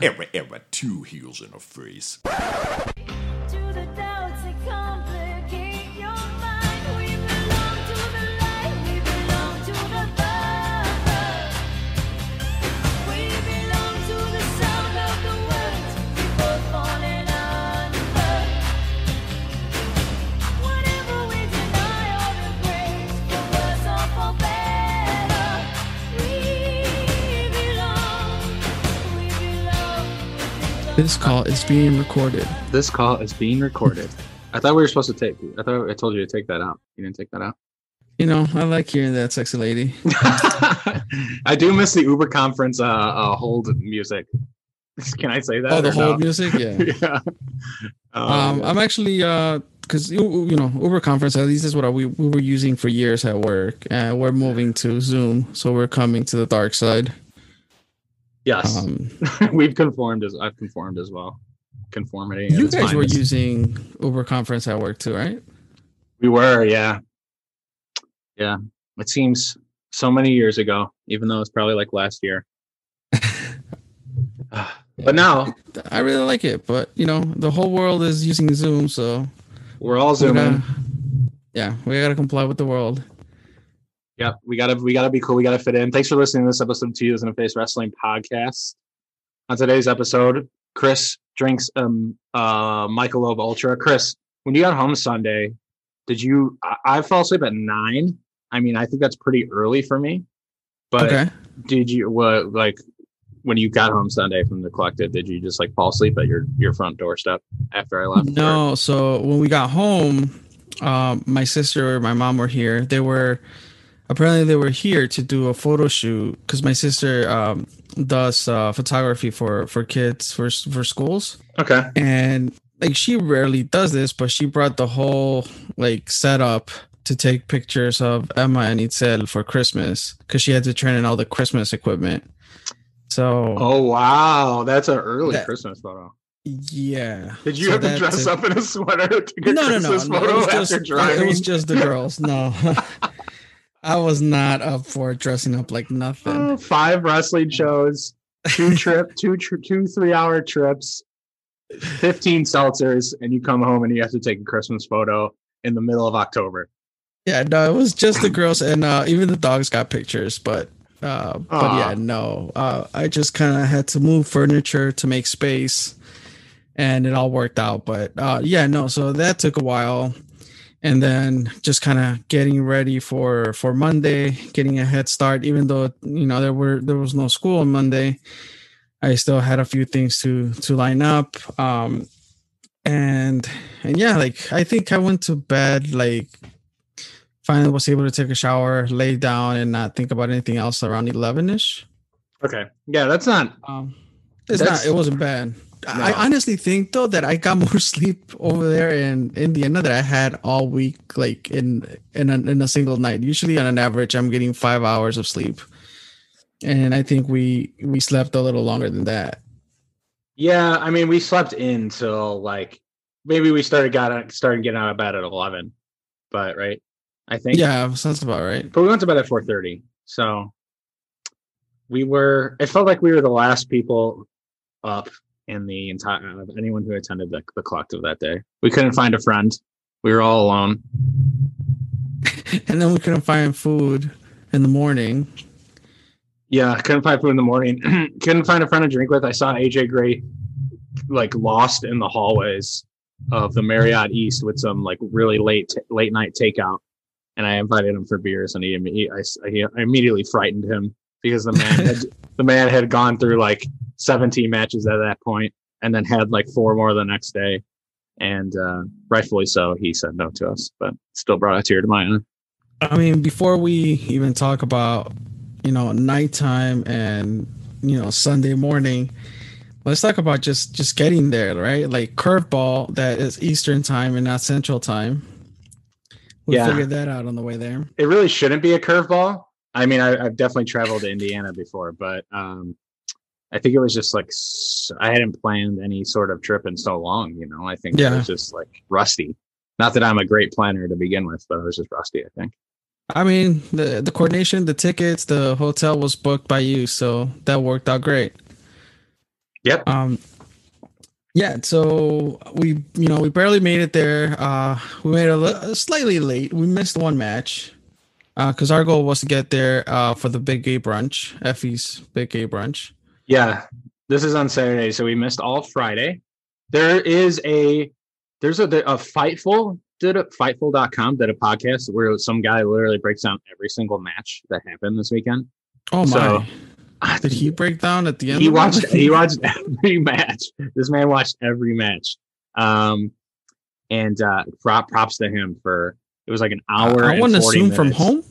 Era, era, two heels in a face. This call is being recorded. This call is being recorded. I thought we were supposed to take it. I thought I told you to take that out. You didn't take that out? You know, I like hearing that, sexy lady. I do miss the Uber Conference hold music. Can I say that? Oh, the hold music? Yeah. Yeah. I'm actually, because, you know, Uber Conference, at least is what we were using for years at work. And we're moving to Zoom, so we're coming to the dark side. Yes, we've conformed. I've conformed as well. Conformity. You guys were using Uber Conference at work too, right? We were, yeah. Yeah, it seems so many years ago, even though it's probably like last year. But now. I really like it, but you know, the whole world is using Zoom, so. We're all Zooming. Yeah, we got to comply with the world. Yep, we gotta be cool. We gotta fit in. Thanks for listening to this episode of T is in a Face Wrestling Podcast. On today's episode, Chris drinks Michelob Ultra. Chris, when you got home Sunday, did you? I fell asleep at 9. I mean, I think that's pretty early for me. But okay. Did you like when you got home Sunday from the collective? Did you just like fall asleep at your front doorstep after I left? No. Work? So when we got home, my sister and my mom were here. Apparently they were here to do a photo shoot because my sister does photography for kids for schools. Okay. And like she rarely does this, but she brought the whole like setup to take pictures of Emma and Itzel for Christmas because she had to turn in all the Christmas equipment. So. Oh wow, that's an early Christmas photo. Yeah. Did you have to dress up in a sweater to get Christmas photo after driving? It was just the girls. No. I was not up for dressing up like nothing. 5 wrestling shows, 2 3-hour trips, 15 seltzers, and you come home and you have to take a Christmas photo in the middle of October. Yeah, no, it was just the girls and even the dogs got pictures, but yeah, no. I just kind of had to move furniture to make space, and it all worked out. But yeah, no, so that took a while. And then just kind of getting ready for Monday, getting a head start, even though, you know, there was no school on Monday. I still had a few things to line up. And yeah, like, I think I went to bed, like finally was able to take a shower, lay down and not think about anything else around 11-ish. Okay. Yeah. That's not, it wasn't bad. No. I honestly think though that I got more sleep over there in Indiana that I had all week, like in a single night. Usually, on an average, I'm getting 5 hours of sleep, and I think we slept a little longer than that. Yeah, I mean, we slept in till like maybe we started getting out of bed at 11, but right, I think sounds about right. But we went to bed at 4:30, so we were. It felt like we were the last people up. In the entire of anyone who attended the collective that day, we couldn't find a friend. We were all alone, and then we couldn't find food in the morning. Yeah, couldn't find food in the morning. Couldn't find a friend to drink with. I saw AJ Gray like lost in the hallways of the Marriott East with some like really late night takeout, and I invited him for beers, and I immediately frightened him because the man had gone through like 17 matches at that point and then had like 4 more the next day. And rightfully so, he said no to us, but still brought a tear to my eye. I mean, before we even talk about, you know, nighttime and, you know, Sunday morning, let's talk about just getting there, right? Like curveball that is Eastern time and not Central time. We figured that out on the way there. It really shouldn't be a curveball. I mean, I've definitely traveled to Indiana before, but I think it was just like I hadn't planned any sort of trip in so long, you know. I think I was just like rusty. Not that I'm a great planner to begin with, but I was just rusty, I think. I mean, the coordination, the tickets, the hotel was booked by you, so that worked out great. Yep. Yeah, so we barely made it there. We made it slightly late. We missed one match because our goal was to get there for the Big Gay Brunch, Effie's Big Gay Brunch. Yeah, this is on Saturday, so we missed all Friday. There is a Fightful did Fightful.com did a podcast where some guy literally breaks down every single match that happened this weekend. Oh my. So, did he break down at the end? He watched every match. This man watched every match. And props to him for it was like an hour. I wouldn't assume minutes. From home.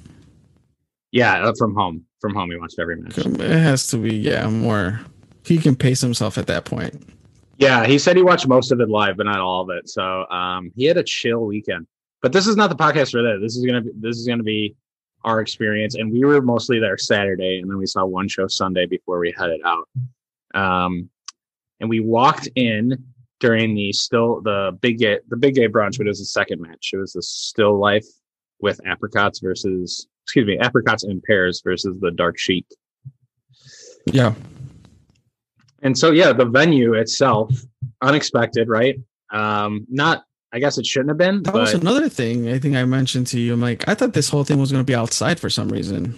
Yeah, from home, he watched every match. It has to be more. He can pace himself at that point. Yeah, he said he watched most of it live, but not all of it. So he had a chill weekend. But this is not the podcast for that. This is gonna be our experience, and we were mostly there Saturday, and then we saw one show Sunday before we headed out. And we walked in during the big gay brunch, which was the second match. It was the still life with apricots and pears versus the dark sheep. Yeah. And so the venue itself, unexpected, right? I guess it shouldn't have been. That was another thing I think I mentioned to you. I'm like, I thought this whole thing was going to be outside for some reason.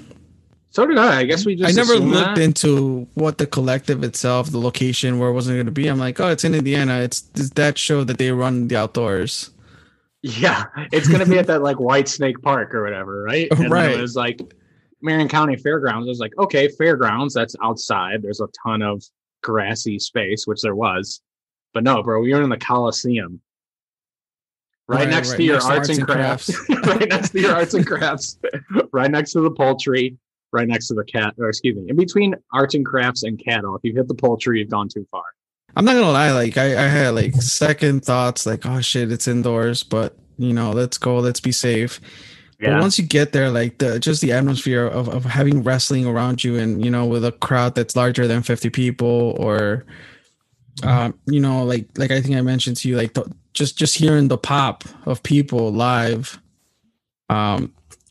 So did I. I guess I never looked into what the collective itself, the location, where it wasn't going to be. I'm like, oh, it's in Indiana. It's that show that they run in the outdoors. Yeah. It's going to be at that White Snake Park or whatever, right? And right. It was Marion County Fairgrounds. It was okay, fairgrounds, that's outside. There's a ton of grassy space, which there was. But no, bro, we were in the Coliseum. Right next to your arts and crafts, right next to the poultry, right next to the cat, or excuse me, in between arts and crafts and cattle. If you've hit the poultry, you've gone too far. I'm not gonna lie, I had second thoughts, oh shit, it's indoors, but let's go, let's be safe. Yeah. But once you get there, the atmosphere of having wrestling around you, and with a crowd that's larger than 50 people, or I think I mentioned to you, just hearing the pop of people live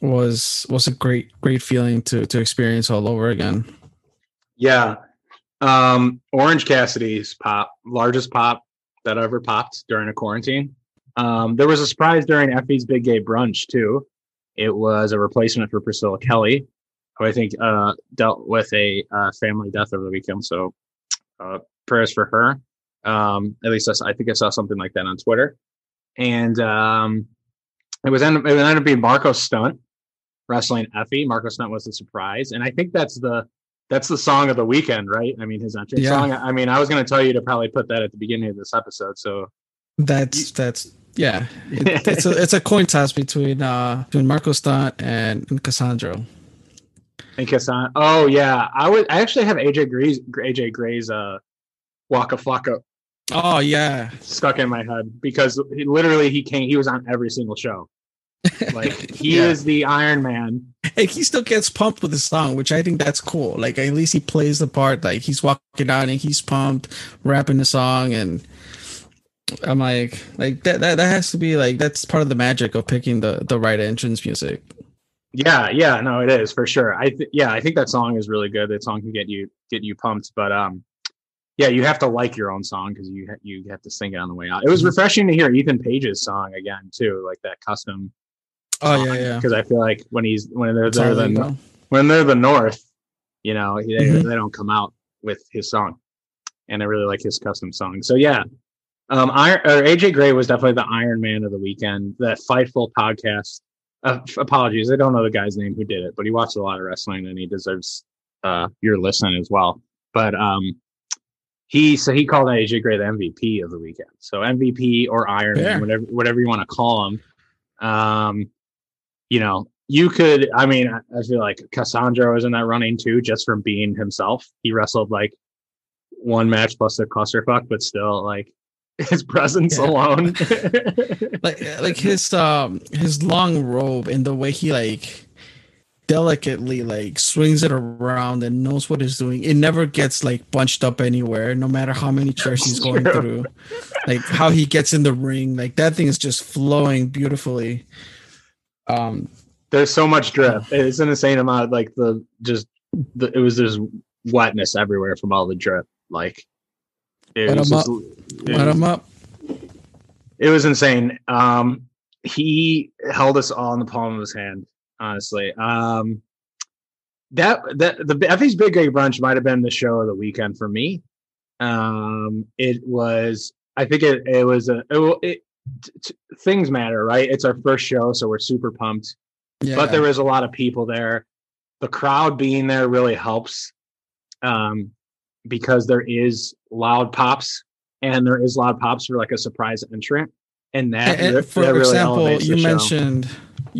was a great feeling to experience all over again. Yeah. Orange Cassidy's pop, largest pop that ever popped during a quarantine. There was a surprise during Effie's Big Gay Brunch too. It was a replacement for Priscilla Kelly, who I think dealt with a family death over the weekend. So prayers for her. At least I think I saw something like that on Twitter, and it ended up being Marco Stunt wrestling Effie. Marco Stunt was the surprise, and I think that's the song of the weekend, right? I mean, his entrance song. I mean, I was going to tell you to probably put that at the beginning of this episode. So that's it's a coin toss between Marco Stunt and Cassandro. And Cassandro. Oh yeah, I actually have AJ Gray's Waka Flocka. Oh yeah, stuck in my head because he was on every single show. He is the Iron Man, and he still gets pumped with his song, which I think that's cool. At least he plays the part. He's walking out and he's pumped, rapping the song, and I'm like that. That has to be that's part of the magic of picking the right entrance music. Yeah, no, it is for sure. I think that song is really good. That song can get you pumped, but yeah, you have to your own song because you have to sing it on the way out. It was refreshing to hear Ethan Page's song again too, that custom. Oh yeah. Because I feel when they're the North, they don't come out with his song, and I really like his custom song. So yeah, AJ Gray was definitely the Iron Man of the weekend. That Fightful podcast. Apologies, I don't know the guy's name who did it, but he watched a lot of wrestling, and he deserves your listen as well. But He called AJ Gray the MVP of the weekend. So MVP or Iron Man, whatever you want to call him. I feel like Cassandro is in that running too, just from being himself. He wrestled one match plus the clusterfuck, but still his presence alone. His long robe and the way he delicately swings it around and knows what he's doing. It never gets bunched up anywhere, no matter how many chairs he's going through. How he gets in the ring, that thing is just flowing beautifully. There's so much drip. It's an insane amount of it was just wetness everywhere from all the drip. Let him up. It was insane. He held us all in the palm of his hand, honestly. The Effie's Big Gay Brunch might have been the show of the weekend for me. Things matter, right? It's our first show, so we're super pumped. Yeah. But there was a lot of people there. The crowd being there really helps, because there is loud pops, and there is loud pops for like a surprise entrant. And for example, you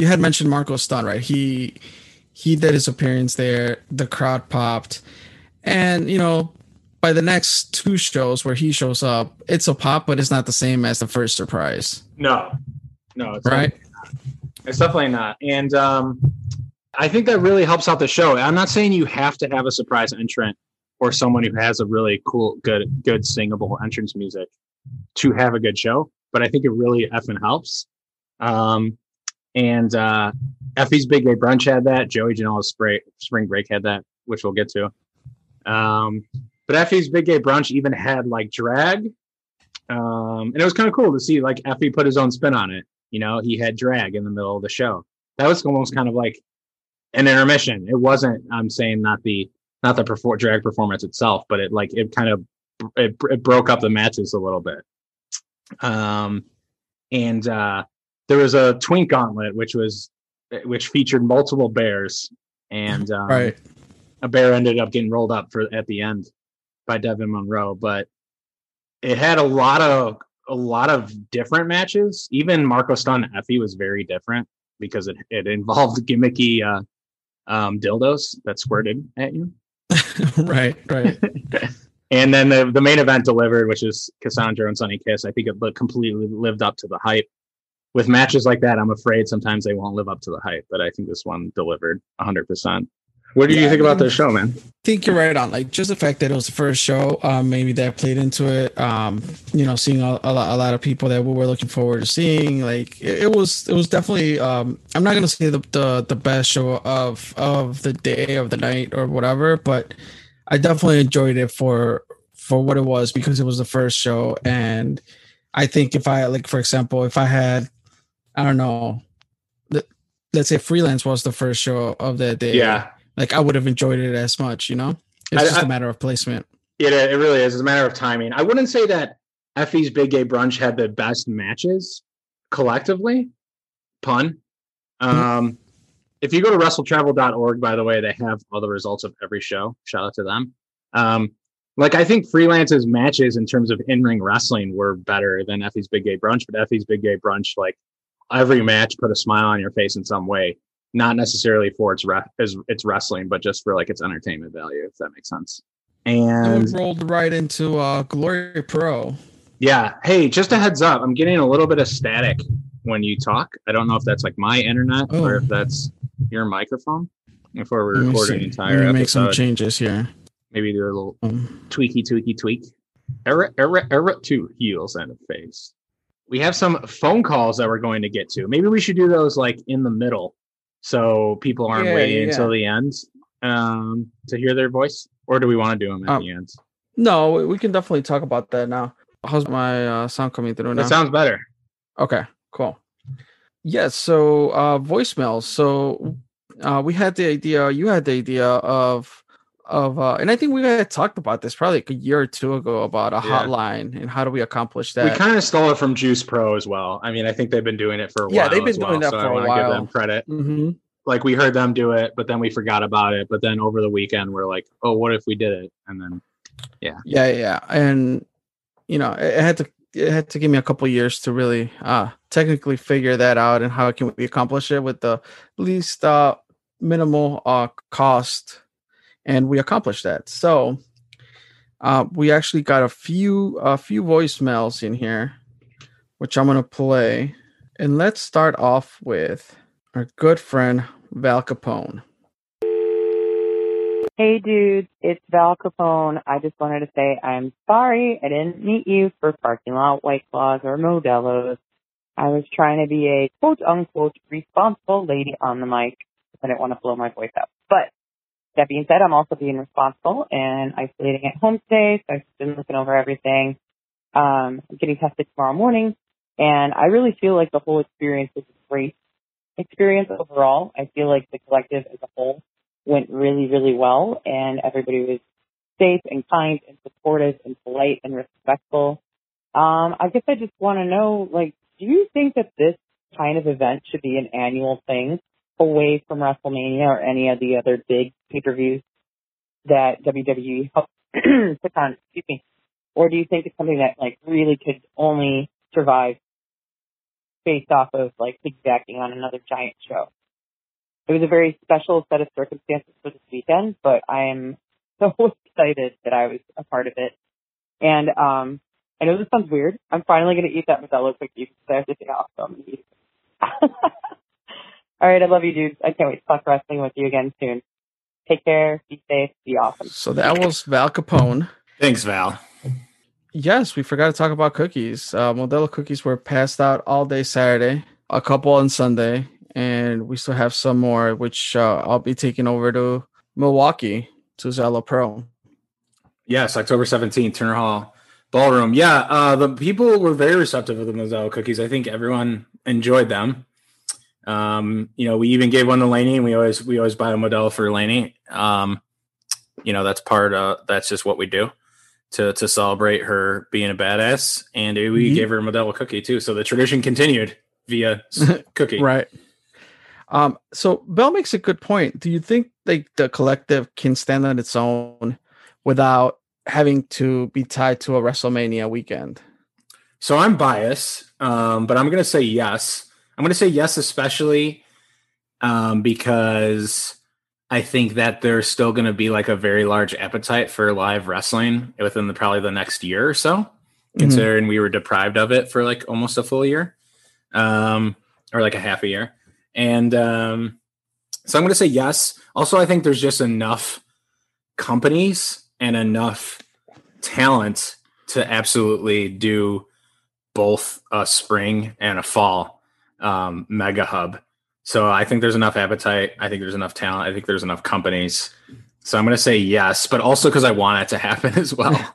had mentioned Marco Stunt, right? He did his appearance there. The crowd popped, and you know, by the next two shows where he shows up, it's a pop, but it's not the same as the first surprise. No, it's right. It's definitely not. And I think that really helps out the show. I'm not saying you have to have a surprise entrant or someone who has a really cool, good singable entrance music to have a good show, but I think it really effing helps. And Effie's Big Day Brunch had that. Joey Janela's Spring Break had that, which we'll get to. But Effie's Big Gay Brunch even had like drag. And it was kind of cool to see like Effie put his own spin on it. You know, he had drag in the middle of the show. That was almost kind of like an intermission. It wasn't, I'm saying not the drag performance itself, but it broke up the matches a little bit. And there was a twink gauntlet, which featured multiple bears, and right. A bear ended up getting rolled up at the end by Devin Monroe, but it had a lot of different matches. Even Marco Stunt Effie was very different because it involved gimmicky dildos that squirted at you. right. And then the main event delivered, which is Cassandro and Sunny Kiss. I think it completely lived up to the hype. With matches like that, I'm afraid sometimes they won't live up to the hype, but I think this one delivered 100%. What do you think about the show, man? I think you're right on. Like, just the fact that it was the first show, maybe that played into it. Seeing a lot of people that we were looking forward to seeing. Like, it was definitely. I'm not gonna say the best show of the day, of the night, or whatever, but I definitely enjoyed it for what it was, because it was the first show. And I think let's say Freelance was the first show of that day. Yeah. Like, I would have enjoyed it as much, you know? It's just a matter of placement. It really is. It's a matter of timing. I wouldn't say that Effie's Big Gay Brunch had the best matches collectively. Pun. If you go to wrestletravel.org, by the way, they have all the results of every show. Shout out to them. I think Freelance's matches in terms of in-ring wrestling were better than Effie's Big Gay Brunch, but Effie's Big Gay Brunch, like, every match put a smile on your face in some way. Not necessarily for its wrestling, but just for like its entertainment value, if that makes sense. And we rolled right into Glory Pro. Yeah. Hey, just a heads up, I'm getting a little bit of static when you talk. I don't know if that's like my internet or if that's your microphone. If we're recording an entire episode, make some changes here. Maybe do a little tweak. Era two heels and a face. We have some phone calls that we're going to get to. Maybe we should do those like in the middle, so people aren't waiting until the end to hear their voice. Or do we want to do them at the end? No, we can definitely talk about that now. How's my sound coming through now? That sounds better. Okay, cool. Yeah, so voicemails. So we had the idea, you had the idea of and I think we had talked about this probably like a year or two ago about a hotline and how do we accomplish that. We kind of stole it from Juice Pro as well. I mean, I think they've been doing it for a while. Yeah, they've been doing that for a while. I want to give them credit. Mm-hmm. Like, we heard them do it, but then we forgot about it. But then over the weekend, we're like, oh, what if we did it? And then, yeah. And you know, it had to give me a couple years to really technically figure that out and how can we accomplish it with the least minimal cost. And we accomplished that. So we actually got a few voicemails in here, which I'm going to play. And let's start off with our good friend, Val Capone. Hey, dudes, it's Val Capone. I just wanted to say I'm sorry I didn't meet you for parking lot White Claws or Modelo's. I was trying to be a quote-unquote responsible lady on the mic. I didn't want to blow my voice up. But That being said, I'm also being responsible and isolating at home today. So I've been looking over everything. I'm getting tested tomorrow morning. And I really feel like the whole experience was a great experience overall. I feel like the collective as a whole went really, really well. And everybody was safe and kind and supportive and polite and respectful. I guess I just want to know, like, do you think that this kind of event should be an annual thing away from WrestleMania or any of the other big pay-per-views that WWE helps put on? Excuse me. Or do you think it's something that, like, really could only survive based off of, like, piggybacking on another giant show? It was a very special set of circumstances for this weekend, but I am so excited that I was a part of it. And I know this sounds weird. I'm finally going to eat that Modelo cookie because I have to take off, so I'm going to eat it. All right, I love you, dudes. I can't wait to talk wrestling with you again soon. Take care. Be safe. Be awesome. So that was Val Capone. Thanks, Val. Yes, we forgot to talk about cookies. Modelo cookies were passed out all day Saturday, a couple on Sunday, and we still have some more, which I'll be taking over to Milwaukee to Zella Pro. Yes, October 17th, Turner Hall Ballroom. Yeah, the people were very receptive of the Modelo cookies. I think everyone enjoyed them. You know, we even gave one to Lainey, and we always buy a Modelo for Lainey. You know, that's part of, that's just what we do to celebrate her being a badass. And we gave her a Modelo cookie too. So the tradition continued via cookie. Right. So Bell makes a good point. Do you think like the collective can stand on its own without having to be tied to a WrestleMania weekend? So I'm biased, but I'm going to say yes. I'm going to say yes, especially because I think that there's still going to be like a very large appetite for live wrestling within probably the next year or so, considering we were deprived of it for like almost a full year or like a half a year. And so I'm going to say yes. Also, I think there's just enough companies and enough talent to absolutely do both a spring and a fall mega hub. So I think there's enough appetite. I think there's enough talent. I think there's enough companies. So I'm going to say yes, but also because I want it to happen as well.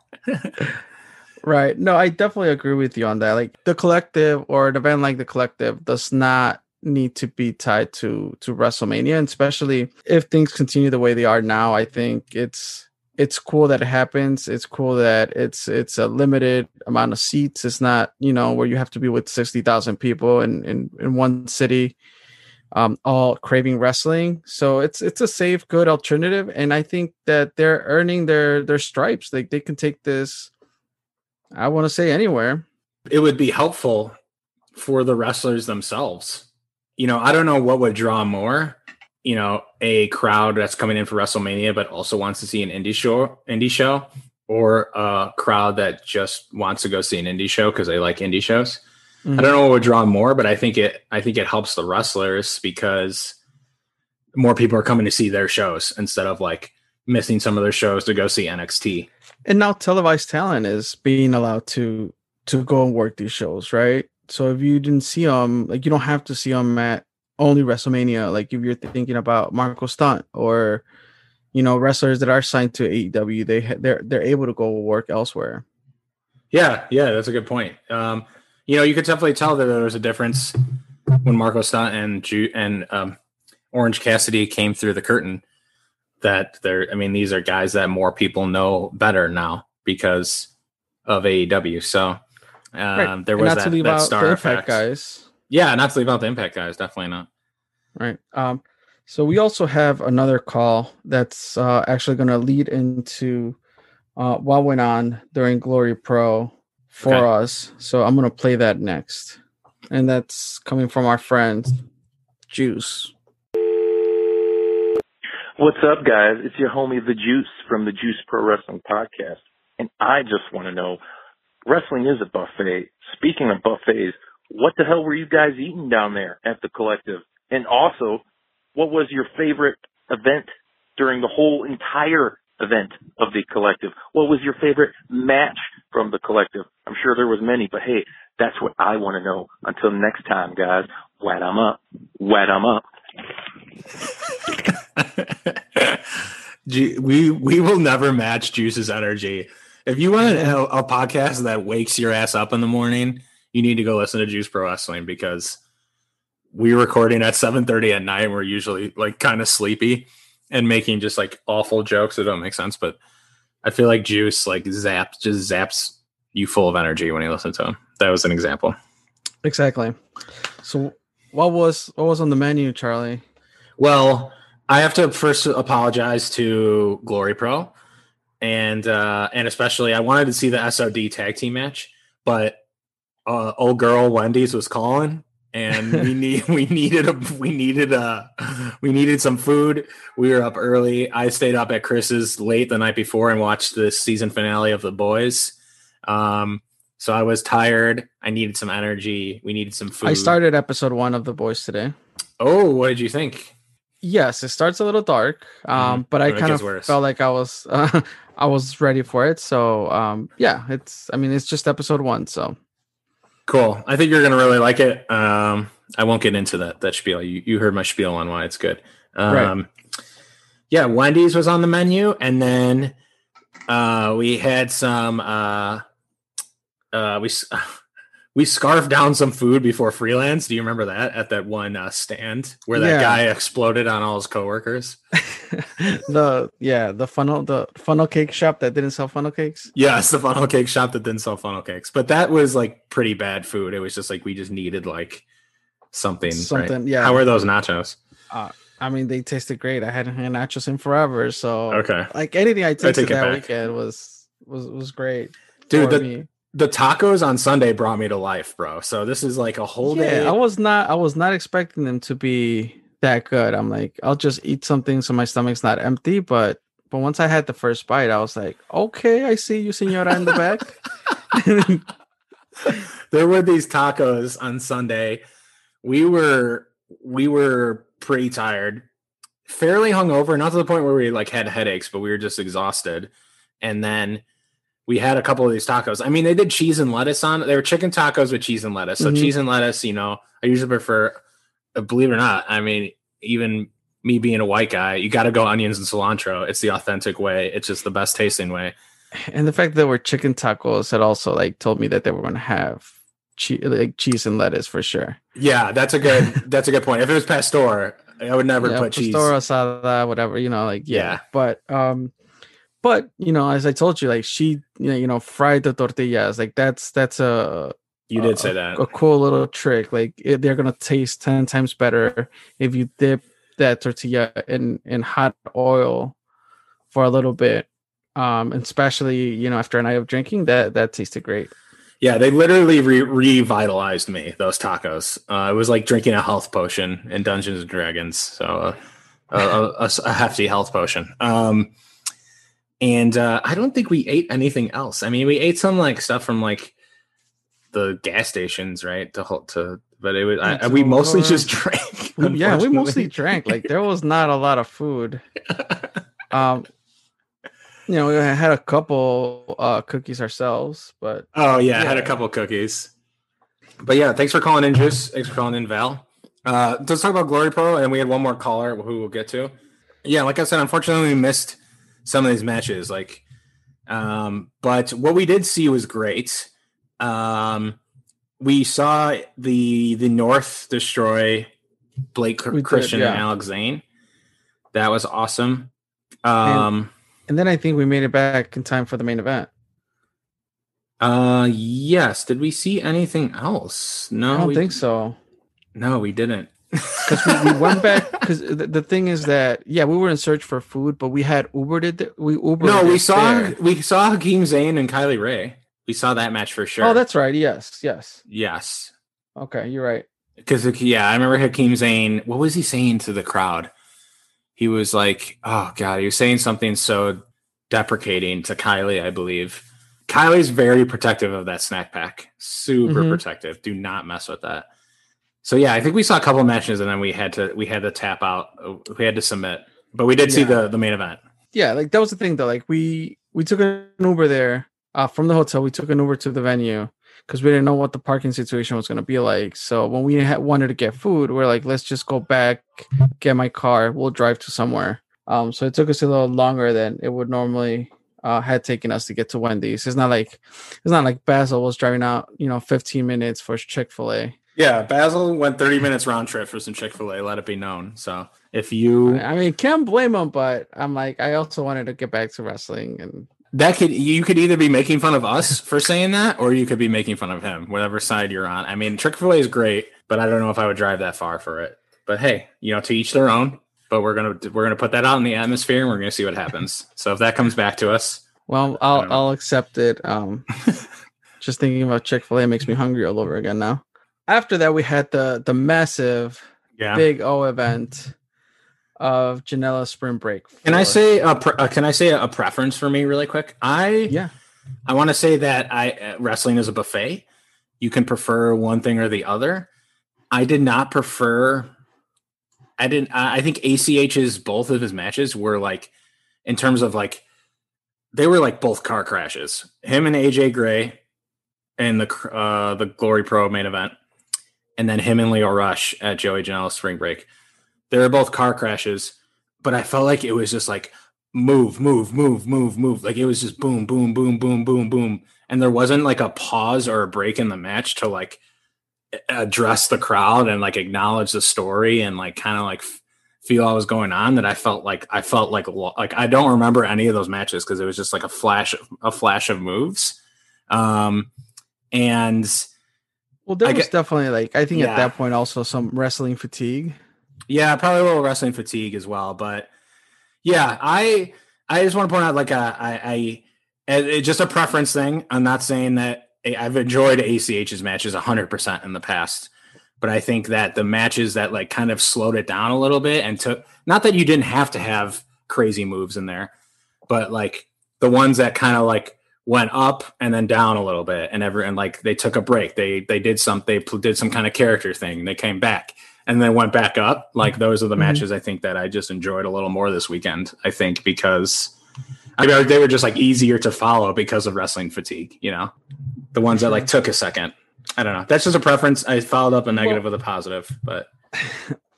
Right. No, I definitely agree with you on that. Like the collective or an event like the collective does not need to be tied to WrestleMania. And especially if things continue the way they are now, I think it's cool that it happens. It's cool that it's a limited amount of seats. It's not, you know, where you have to be with 60,000 people in one city, all craving wrestling. So it's a safe, good alternative. And I think that they're earning their stripes. Like they can take this, I want to say, anywhere. It would be helpful for the wrestlers themselves. You know, I don't know what would draw more, you know, a crowd that's coming in for WrestleMania, but also wants to see an indie show, or a crowd that just wants to go see an indie show because they like indie shows. I don't know what would draw more, but I think it helps the wrestlers because more people are coming to see their shows instead of like missing some of their shows to go see NXT. And now televised talent is being allowed to go and work these shows, right? So if you didn't see them, like you don't have to see them at only WrestleMania. Like if you're thinking about Marco Stunt or, you know, wrestlers that are signed to AEW, they're able to go work elsewhere. Yeah, that's a good point. You know, you could definitely tell that there was a difference when Marco Stunt and Orange Cassidy came through the curtain. That these are guys that more people know better now because of AEW. So right. There was that star effect, guys. Yeah, not to leave out the Impact guys, definitely not. Right. So we also have another call that's actually going to lead into what went on during Glory Pro for us. So I'm going to play that next. And that's coming from our friend, Juice. What's up, guys? It's your homie, The Juice, from the Juice Pro Wrestling Podcast. And I just want to know, wrestling is a buffet. Speaking of buffets, what the hell were you guys eating down there at the collective? And also, what was your favorite event during the whole entire event of the collective? What was your favorite match from the collective? I'm sure there was many, but hey, that's what I want to know. Until next time, guys, wad 'em up. Wad 'em up. We will never match Juice's energy. If you want a podcast that wakes your ass up in the morning, you need to go listen to Juice Pro Wrestling, because we're recording at 7:30 at night. We're usually like kind of sleepy and making just like awful jokes that don't make sense. But I feel like Juice like zaps you full of energy when you listen to him. That was an example. Exactly. So what was on the menu, Charlie? Well, I have to first apologize to Glory Pro, and especially I wanted to see the SOD tag team match, but old girl Wendy's was calling, and we needed some food. We were up early. I stayed up at Chris's late the night before and watched the season finale of The Boys. So I was tired. I needed some energy. We needed some food. I started episode 1 of The Boys today. Oh, what did you think? Yes, it starts a little dark, but I kind of felt like I was ready for it. So yeah, it's just episode 1. So cool. I think you're gonna really like it. I won't get into that spiel. You heard my spiel on why it's good. Right. Yeah, Wendy's was on the menu, and then we had some. We scarfed down some food before Freelance. Do you remember that at that one stand where that guy exploded on all his coworkers? the funnel cake shop that didn't sell funnel cakes. Yes, the funnel cake shop that didn't sell funnel cakes. But that was like pretty bad food. It was just like we just needed like something. Right? Yeah. How were those nachos? I mean, they tasted great. I hadn't had nachos in forever, so okay. Like anything I tasted that weekend was great, dude. The tacos on Sunday brought me to life, bro. So this is like a whole day. I was not expecting them to be that good. I'm like, I'll just eat something so my stomach's not empty. But once I had the first bite, I was like, okay, I see you, senora, in the back. There were these tacos on Sunday. We were pretty tired, fairly hungover, not to the point where we like had headaches, but we were just exhausted. And then we had a couple of these tacos. I mean, they did cheese and lettuce on. They were chicken tacos with cheese and lettuce. So cheese and lettuce, you know, I usually prefer, believe it or not, I mean, even me being a white guy, you got to go onions and cilantro. It's the authentic way. It's just the best tasting way. And the fact that they were chicken tacos had also like told me that they were going to have cheese and lettuce for sure. Yeah, that's a good point. If it was pastor, I would never put pastor, cheese. Pastor, asada, whatever, you know, like, yeah. But, you know, as I told you, like she, you know, fried the tortillas. Like that's a, you did say that, a cool little trick. Like they're going to taste 10 times better if you dip that tortilla in hot oil for a little bit. And especially, you know, after a night of drinking, that tasted great. Yeah. They literally revitalized me, those tacos. It was like drinking a health potion in Dungeons and Dragons. So a hefty health potion. And I don't think we ate anything else. I mean, we ate some like stuff from like the gas stations, right? But it was we mostly just drank. Yeah, we mostly drank. Like there was not a lot of food. You know, we had a couple cookies ourselves, but I had a couple cookies. But yeah, thanks for calling in, Juice. Thanks for calling in, Val. Let's talk about Glory Pro, and we had one more caller who we'll get to. Yeah, like I said, unfortunately, we missed some of these matches, like, but what we did see was great. We saw the North destroy Blake Christian and Alex Zane. That was awesome. And then I think we made it back in time for the main event. Yes. Did we see anything else? No, I don't think so. No, we didn't. Because we went back, because the thing is that we were in search for food, but we had we saw Hakeem Zayn and Kylie Rae. We saw that match for sure. Oh, that's right. Yes. Okay, you're right. Because I remember Hakeem Zayn. What was he saying to the crowd? He was like, "Oh God," he was saying something so deprecating to Kylie. I believe Kylie's very protective of that snack pack. Super protective. Do not mess with that. So yeah, I think we saw a couple of matches, and then we had to tap out. We had to submit, but we did see the main event. Yeah, like that was the thing though. Like we took an Uber there from the hotel. We took an Uber to the venue because we didn't know what the parking situation was going to be like. So when we wanted to get food, we're like, let's just go back, get my car, we'll drive to somewhere. So it took us a little longer than it would normally had taken us to get to Wendy's. It's not like Basil was driving out, 15 minutes for Chick-fil-A. Yeah, Basil went 30 minutes round trip for some Chick-fil-A, let it be known. So if you... I mean, can't blame him, but I'm like, I also wanted to get back to wrestling. And that you could either be making fun of us for saying that, or you could be making fun of him, whatever side you're on. I mean, Chick-fil-A is great, but I don't know if I would drive that far for it. But hey, to each their own. But we're gonna put that out in the atmosphere, and we're gonna see what happens. So if that comes back to us, well, I'll accept it. Just thinking about Chick-fil-A makes me hungry all over again now. After that, we had the massive Big O event of Janela's Spring Break. Can I say a preference for me really quick? I want to say that wrestling is a buffet. You can prefer one thing or the other. I did not prefer. I think ACH's both of his matches were like, in terms of like, they were like both car crashes. Him and AJ Gray, and the Glory Pro main event, and then him and Leo Rush at Joey Janela's Spring Break. They were both car crashes, but I felt like it was just like move. Like it was just boom, boom, boom, boom, boom, boom, and there wasn't like a pause or a break in the match to like address the crowd and like acknowledge the story and like kind of like feel what was going on. That I felt like I don't remember any of those matches because it was just like a flash of moves. And well, there was definitely like, I think at that point also some wrestling fatigue. Yeah, probably a little wrestling fatigue as well. But yeah, I just want to point out like it's just a preference thing. I'm not saying that I've enjoyed ACH's matches 100% in the past, but I think that the matches that like kind of slowed it down a little bit and took, not that you didn't have to have crazy moves in there, but like the ones that kind of like went up and then down a little bit and like they took a break. They did some kind of character thing. They came back and then went back up. Like those are the matches I think that I just enjoyed a little more this weekend, I think, because I mean, they were just like easier to follow because of wrestling fatigue, the ones that like took a second. I don't know. That's just a preference. I followed up a negative with a positive, but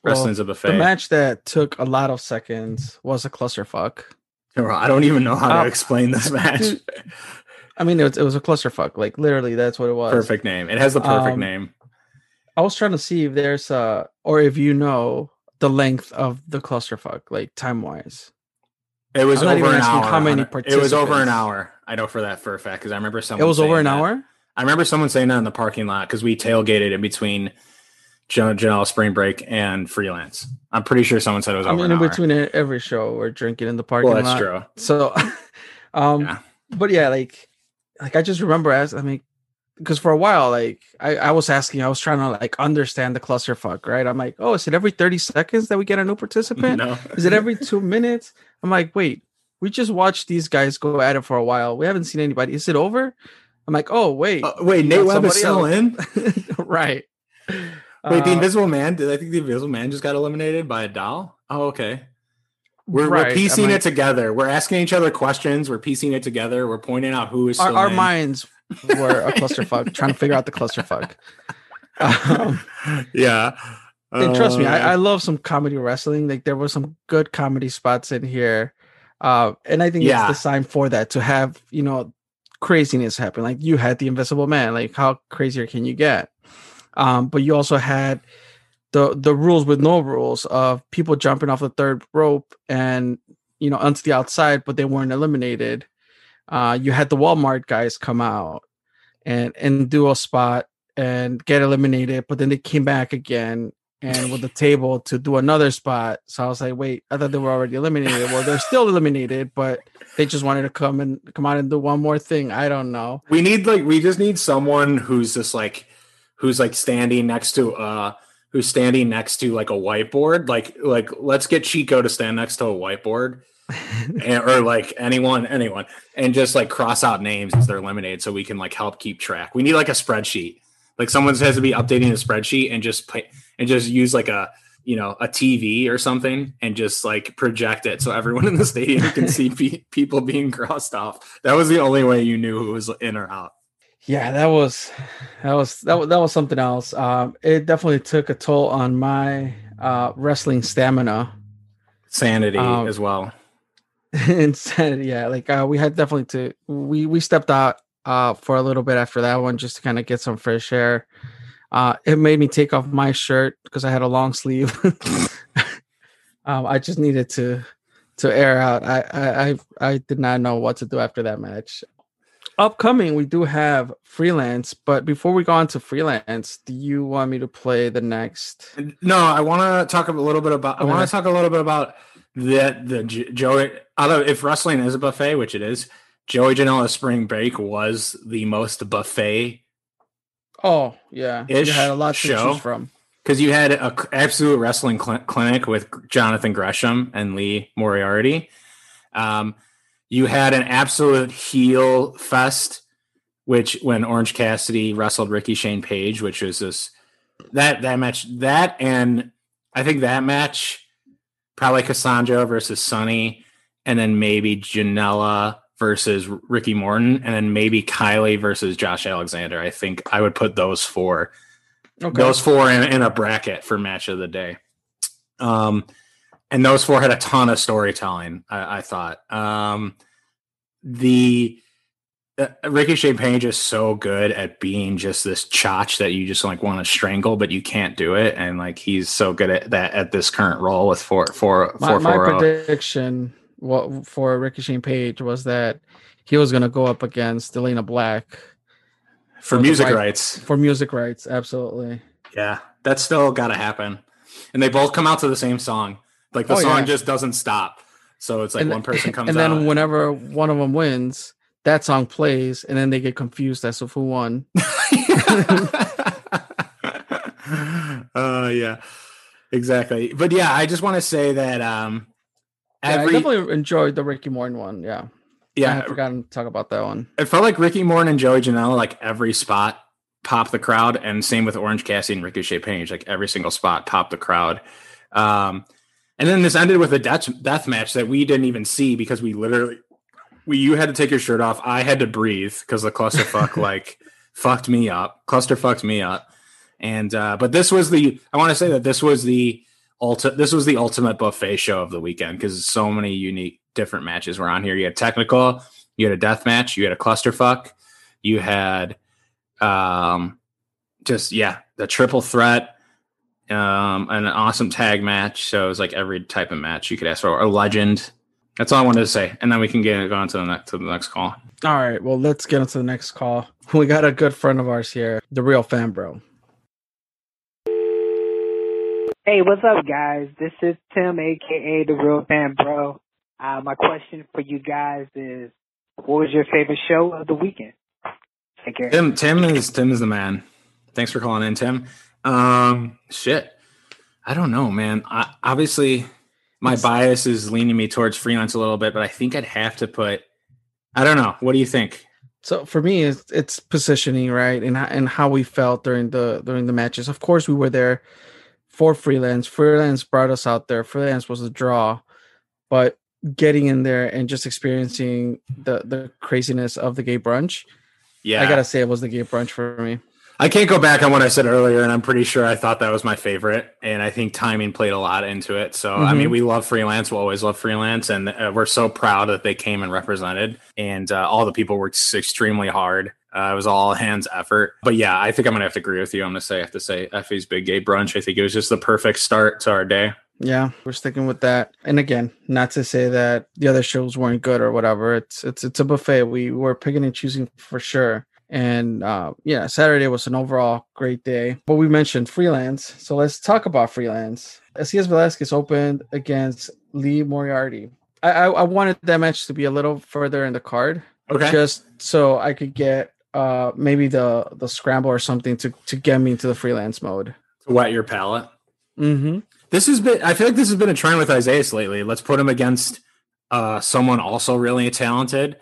wrestling's a buffet. The match that took a lot of seconds was a clusterfuck. I don't even know how to explain this match. Dude, I mean, it was a clusterfuck. Like literally, that's what it was. Perfect name. It has the perfect name. I was trying to see if there's the length of the clusterfuck, like time wise. It was over an hour. How many participants? It was over an hour. I know for a fact because I remember someone. It was over an hour. I remember someone saying that in the parking lot because we tailgated in between Janela's Spring Break and Freelance. I'm pretty sure someone said it was over an hour. In between every show, we're drinking in the parking lot. Well, that's true. So, but yeah, like I just remember because for a while, like I was asking, I was trying to like understand the clusterfuck, right? I'm like, oh, is it every 30 seconds that we get a new participant? No. Is it every 2 minutes? I'm like, wait, we just watched these guys go at it for a while. We haven't seen anybody. Is it over? I'm like, oh, wait, Nate Webb is still in? Right. Wait, the Invisible Man? Did I think the Invisible Man just got eliminated by a doll? Oh, okay. We're piecing it together. We're asking each other questions. We're piecing it together. We're pointing out who is still in. Our minds were a clusterfuck, trying to figure out the clusterfuck. Yeah. And trust me, I love some comedy wrestling. Like there were some good comedy spots in here. And I think it's the sign for that, to have, craziness happen. Like you had the Invisible Man. Like how crazier can you get? But you also had the rules with no rules of people jumping off the third rope and onto the outside, but they weren't eliminated. You had the Walmart guys come out and do a spot and get eliminated, but then they came back again and with the table to do another spot. So I was like, wait, I thought they were already eliminated. Well, they're still eliminated, but they just wanted to come out and do one more thing. I don't know. We just need someone who's just like, who's standing next to like a whiteboard. Like let's get Chico to stand next to a whiteboard or like anyone and just like cross out names as they're eliminated so we can like help keep track. We need like a spreadsheet. Like someone has to be updating a spreadsheet and just play, and just use like a TV or something and just like project it so everyone in the stadium can see people being crossed off. That was the only way you knew who was in or out. Yeah, that was something else. It definitely took a toll on my wrestling stamina. Sanity as well. Insanity, yeah. Like we had definitely to we stepped out for a little bit after that one just to kind of get some fresh air. It made me take off my shirt because I had a long sleeve. I just needed to air out. I did not know what to do after that match. Upcoming, we do have Freelance, but before we go on to Freelance, do you want me to play the next? No, I want to talk a little bit about. I want to talk a little bit about the Joey. Although if wrestling is a buffet, which it is, Joey Janela's Spring Break was the most buffet. Oh yeah, you had a lot to choose from. Because you had an absolute wrestling clinic with Jonathan Gresham and Lee Moriarty. You had an absolute heel fest, which when Orange Cassidy wrestled Ricky Shane Page, which was this that match that, and I think that match probably Cassandro versus Sunny, and then maybe Janela versus Ricky Morton, and then maybe Kylie versus Josh Alexander. I think I would put those four. Okay. Those four in a bracket for match of the day. And those four had a ton of storytelling, I thought. Ricky Shane Page is so good at being just this chotch that you just like want to strangle, but you can't do it. And like he's so good at that at this current role with my prediction for Ricky Shane Page was that he was going to go up against Delana Black. For music rights. For music rights, absolutely. Yeah, that's still got to happen. And they both come out to the same song. Like, the song just doesn't stop. So it's like one person comes out. And then whenever one of them wins, that song plays, and then they get confused as to who won. Yeah, exactly. But, yeah, I just want to say that I definitely enjoyed the Ricky Morton one, yeah. Yeah, I forgot to talk about that one. It felt like Ricky Morton and Joey Janela, like every spot popped the crowd, and same with Orange Cassidy and Ricochet Page, like every single spot popped the crowd. And then this ended with a death match that we didn't even see because you had to take your shirt off. I had to breathe because the clusterfuck fucked me up. Cluster fucked me up. And but this was I want to say that this was the ultimate buffet show of the weekend because so many unique. Different matches were on here. You had technical, you had a death match, you had a clusterfuck, you had the triple threat, an awesome tag match. So it was like every type of match you could ask for. A legend. That's all I wanted to say. And then we can go on to the next call. All right. Well, let's get on to the next call. We got a good friend of ours here, the real fan bro. Hey, what's up, guys? This is Tim, aka the real fan bro. My question for you guys is, what was your favorite show of the weekend? Take care. Tim is the man. Thanks for calling in, Tim. Shit. I don't know, man. Obviously, my bias is leaning me towards Freelance a little bit, but I think I'd have to put, I don't know. What do you think? So for me, it's positioning, right? And how we felt during the matches. Of course, we were there for Freelance. Freelance brought us out there. Freelance was a draw, but getting in there and just experiencing the craziness of the gay brunch. Yeah. I gotta say it was the gay brunch for me. I can't go back on what I said earlier, and I'm pretty sure I thought that was my favorite. And I think timing played a lot into it. So, I mean, we love Freelance. We'll always love Freelance. And we're so proud that they came and represented. And all the people worked extremely hard. It was all hands effort. But, yeah, I think I'm going to have to agree with you. I have to say Effie's Big Gay Brunch. I think it was just the perfect start to our day. Yeah, we're sticking with that. And again, not to say that the other shows weren't good or whatever. It's a buffet. We were picking and choosing for sure. And Saturday was an overall great day. But we mentioned Freelance. So let's talk about Freelance. Isaiah Velasquez opened against Lee Moriarty. I wanted that match to be a little further in the card. Okay. Just so I could get maybe the scramble or something to get me into the Freelance mode. To wet your palate. Mm-hmm. I feel like this has been a trend with Isaiah lately. Let's put him against someone also really talented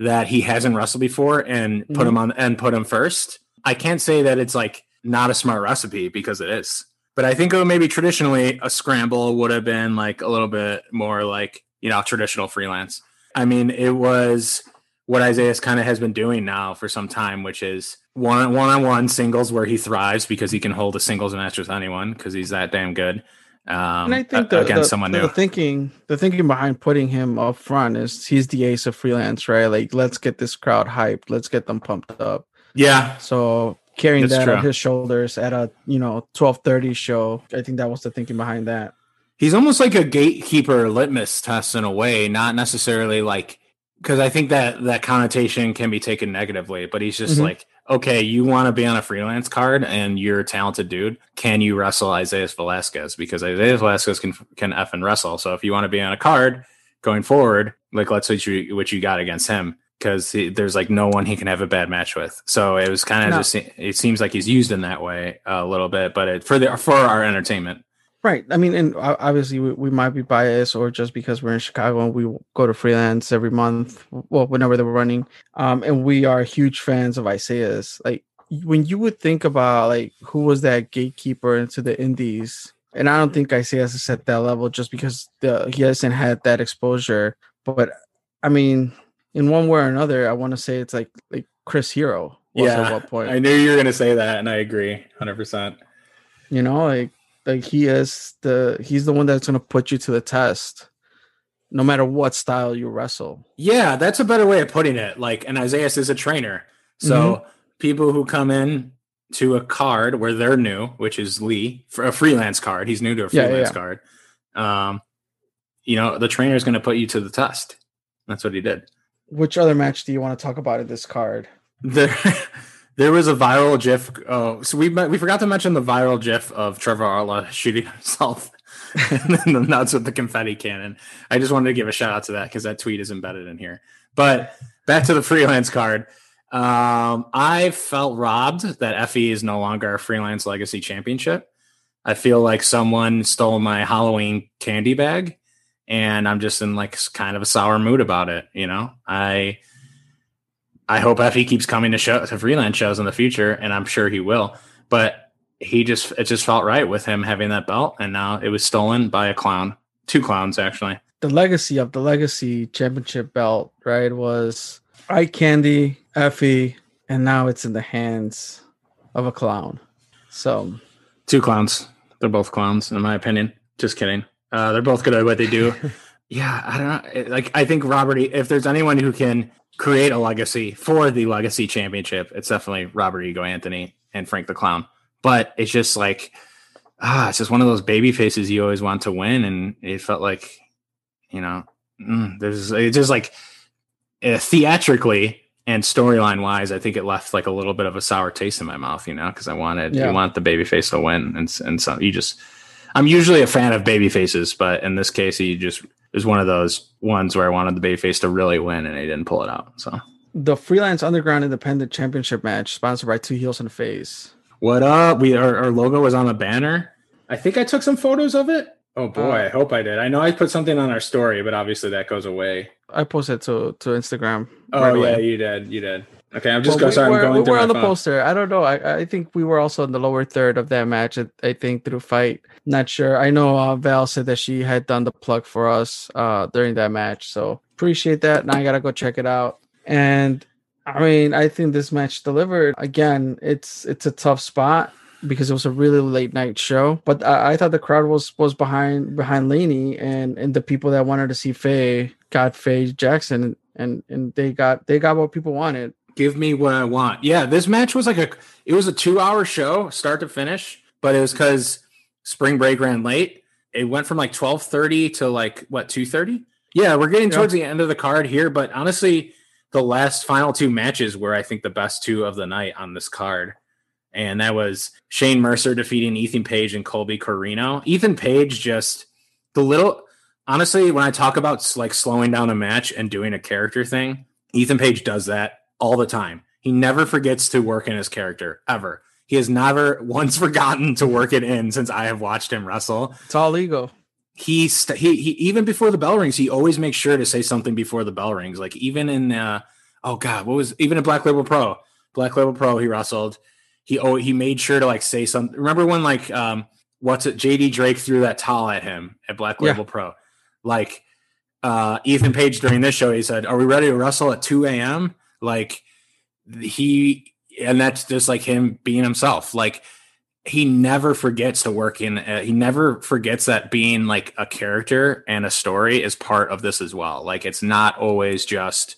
that he hasn't wrestled before and put him first. I can't say that it's like not a smart recipe because it is, but I think maybe traditionally a scramble would have been like a little bit more like, traditional Freelance. I mean, it was what Isaiah kind of has been doing now for some time, which is one-on-one singles where he thrives because he can hold a singles match with anyone because he's that damn good. And I think the thinking behind putting him up front is he's the ace of freelance, right? Like, let's get this crowd hyped, let's get them pumped up. Yeah. So carrying that on his shoulders at a 12:30 show, I think that was the thinking behind that. He's almost like a gatekeeper litmus test in a way, not necessarily like, because I think that connotation can be taken negatively, but he's just like, okay, you want to be on a freelance card and you're a talented dude. Can you wrestle Isaiah Velasquez? Because Isaiah Velasquez can effing wrestle. So if you want to be on a card going forward, like, let's see what you got against him, because there's like no one he can have a bad match with. So it was kind of it seems like he's used in that way a little bit, but for our entertainment. Right. I mean, and obviously we might be biased, or just because we're in Chicago and we go to freelance every month, well, whenever they're running. And we are huge fans of Isaiah's. Like, when you would think about like who was that gatekeeper into the indies, and I don't think Isaiah's is at that level just because he hasn't had that exposure. But I mean, in one way or another, I want to say it's like Chris Hero was at one point. I knew you were going to say that, and I agree 100%. You know, like he's the one that's going to put you to the test, no matter what style you wrestle. Yeah, that's a better way of putting it. Like, and Isaiah is a trainer. So people who come in to a card where they're new, which is Lee, for a freelance card. He's new to a freelance card. The trainer is going to put you to the test. That's what he did. Which other match do you want to talk about in this card? There was a viral GIF. So we forgot to mention the viral GIF of Trevor Arla shooting himself and the nuts with the confetti cannon. I just wanted to give a shout out to that because that tweet is embedded in here. But back to the freelance card. I felt robbed that Effie is no longer a freelance legacy championship. I feel like someone stole my Halloween candy bag, and I'm just in like kind of a sour mood about it. You know, I hope Effie keeps coming to freelance shows in the future, and I'm sure he will. But it just felt right with him having that belt, and now it was stolen by a clown, two clowns actually. The legacy of the legacy championship belt, right, was eye candy, Effie, and now it's in the hands of a clown. So two clowns. They're both clowns, in my opinion. Just kidding. They're both good at what they do. Yeah, I don't know. Like, I think Robert, if there's anyone who can create a legacy for the legacy championship, it's definitely Robert Ego Anthony and Frank the Clown. But it's just like, it's just one of those baby faces you always want to win. And it felt like, it's just like theatrically and storyline wise, I think it left like a little bit of a sour taste in my mouth, because you want the baby face to win. And so I'm usually a fan of baby faces, but in this case, is one of those ones where I wanted the babyface to really win, and he didn't pull it out. So the Freelance Underground Independent Championship match, sponsored by Two Heels and a Face. What up? Our logo was on a banner. I think I took some photos of it. Oh boy, I hope I did. I know I put something on our story, but obviously that goes away. I posted to Instagram. Oh right away. You did. Okay, I'm just going through my phone. We were on the poster. I don't know. I think we were also in the lower third of that match, I think, through fight. Not sure. I know Val said that she had done the plug for us during that match. So appreciate that. Now I got to go check it out. And I mean, I think this match delivered. Again, it's a tough spot because it was a really late night show. But I thought the crowd was behind Lainey and the people that wanted to see Faye got Faye Jackson. And they got what people wanted. Give me what I want. Yeah, this match was it was a 2-hour show, start to finish, but it was because spring break ran late. It went from like 12:30 to like, what, 2:30? Yeah, we're getting towards the end of the card here, but honestly, the last final two matches were, I think, the best two of the night on this card. And that was Shane Mercer defeating Ethan Page and Colby Corino. Ethan Page honestly, when I talk about like slowing down a match and doing a character thing, Ethan Page does that all the time. He never forgets to work in his character, ever. He has never once forgotten to work it in since I have watched him wrestle. It's all ego. He even before the bell rings, he always makes sure to say something before the bell rings. Like even in even in Black Label Pro, he wrestled. He made sure to like say something. Remember when like JD Drake threw that towel at him at Black Label Pro? Like Ethan Page during this show, he said, "Are we ready to wrestle at 2 a.m.?" Like that's just like him being himself. Like he never forgets to work in, he never forgets that being like a character and a story is part of this as well. Like, it's not always just,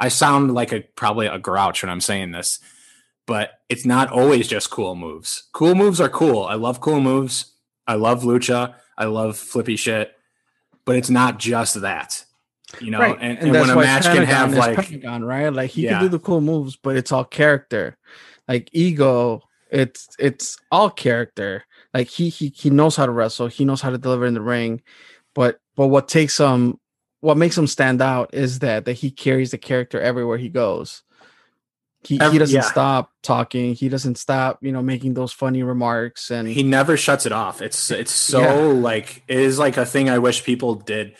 I sound like probably a grouch when I'm saying this, but it's not always just cool moves. Cool moves are cool. I love cool moves. I love lucha. I love flippy shit, but it's not just that, you know, right. And when a match Pentagon can have like, Pentagon, right? Like he can do the cool moves, but it's all character, like Ego. It's all character. Like he knows how to wrestle. He knows how to deliver in the ring, but what makes him stand out is that he carries the character everywhere he goes. He doesn't stop talking. He doesn't stop, making those funny remarks, and he never shuts it off. It's so like, it is like a thing I wish people did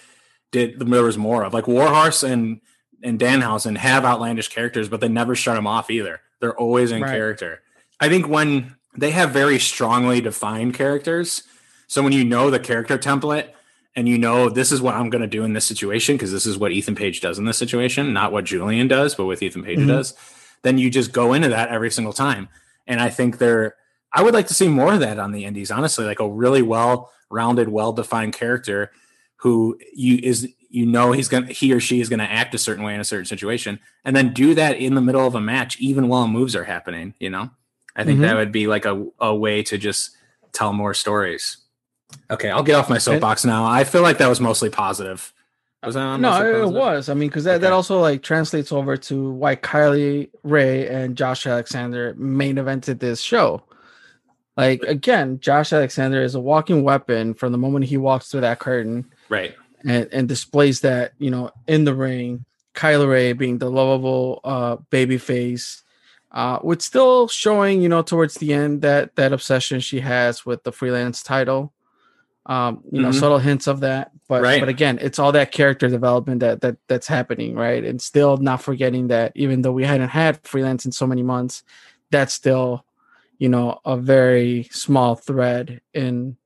there was more of. Like Warhorse and Danhausen have outlandish characters, but they never shut them off either. They're always in character. I think when they have very strongly defined characters, so when you know the character template and you know this is what I'm going to do in this situation, because this is what Ethan Page does in this situation, not what Julian does, but what Ethan Page does, then you just go into that every single time. And I think I would like to see more of that on the indies, honestly, like a really well-rounded, well-defined character who he or she is going to act a certain way in a certain situation, and then do that in the middle of a match, even while moves are happening, I think that would be like a way to just tell more stories. Okay, I'll get off my soapbox now. I feel like that was mostly positive. It was. I mean, because that also like translates over to why Kylie Rae and Josh Alexander main evented this show. Like, again, Josh Alexander is a walking weapon from the moment he walks through that curtain. Right. And displays that, in the ring. Kylie Rae being the lovable baby face. With still showing, towards the end that obsession she has with the freelance title, subtle hints of that, but again, it's all that character development that's happening, right? And still not forgetting that even though we hadn't had freelance in so many months, that's still, a very small thread in,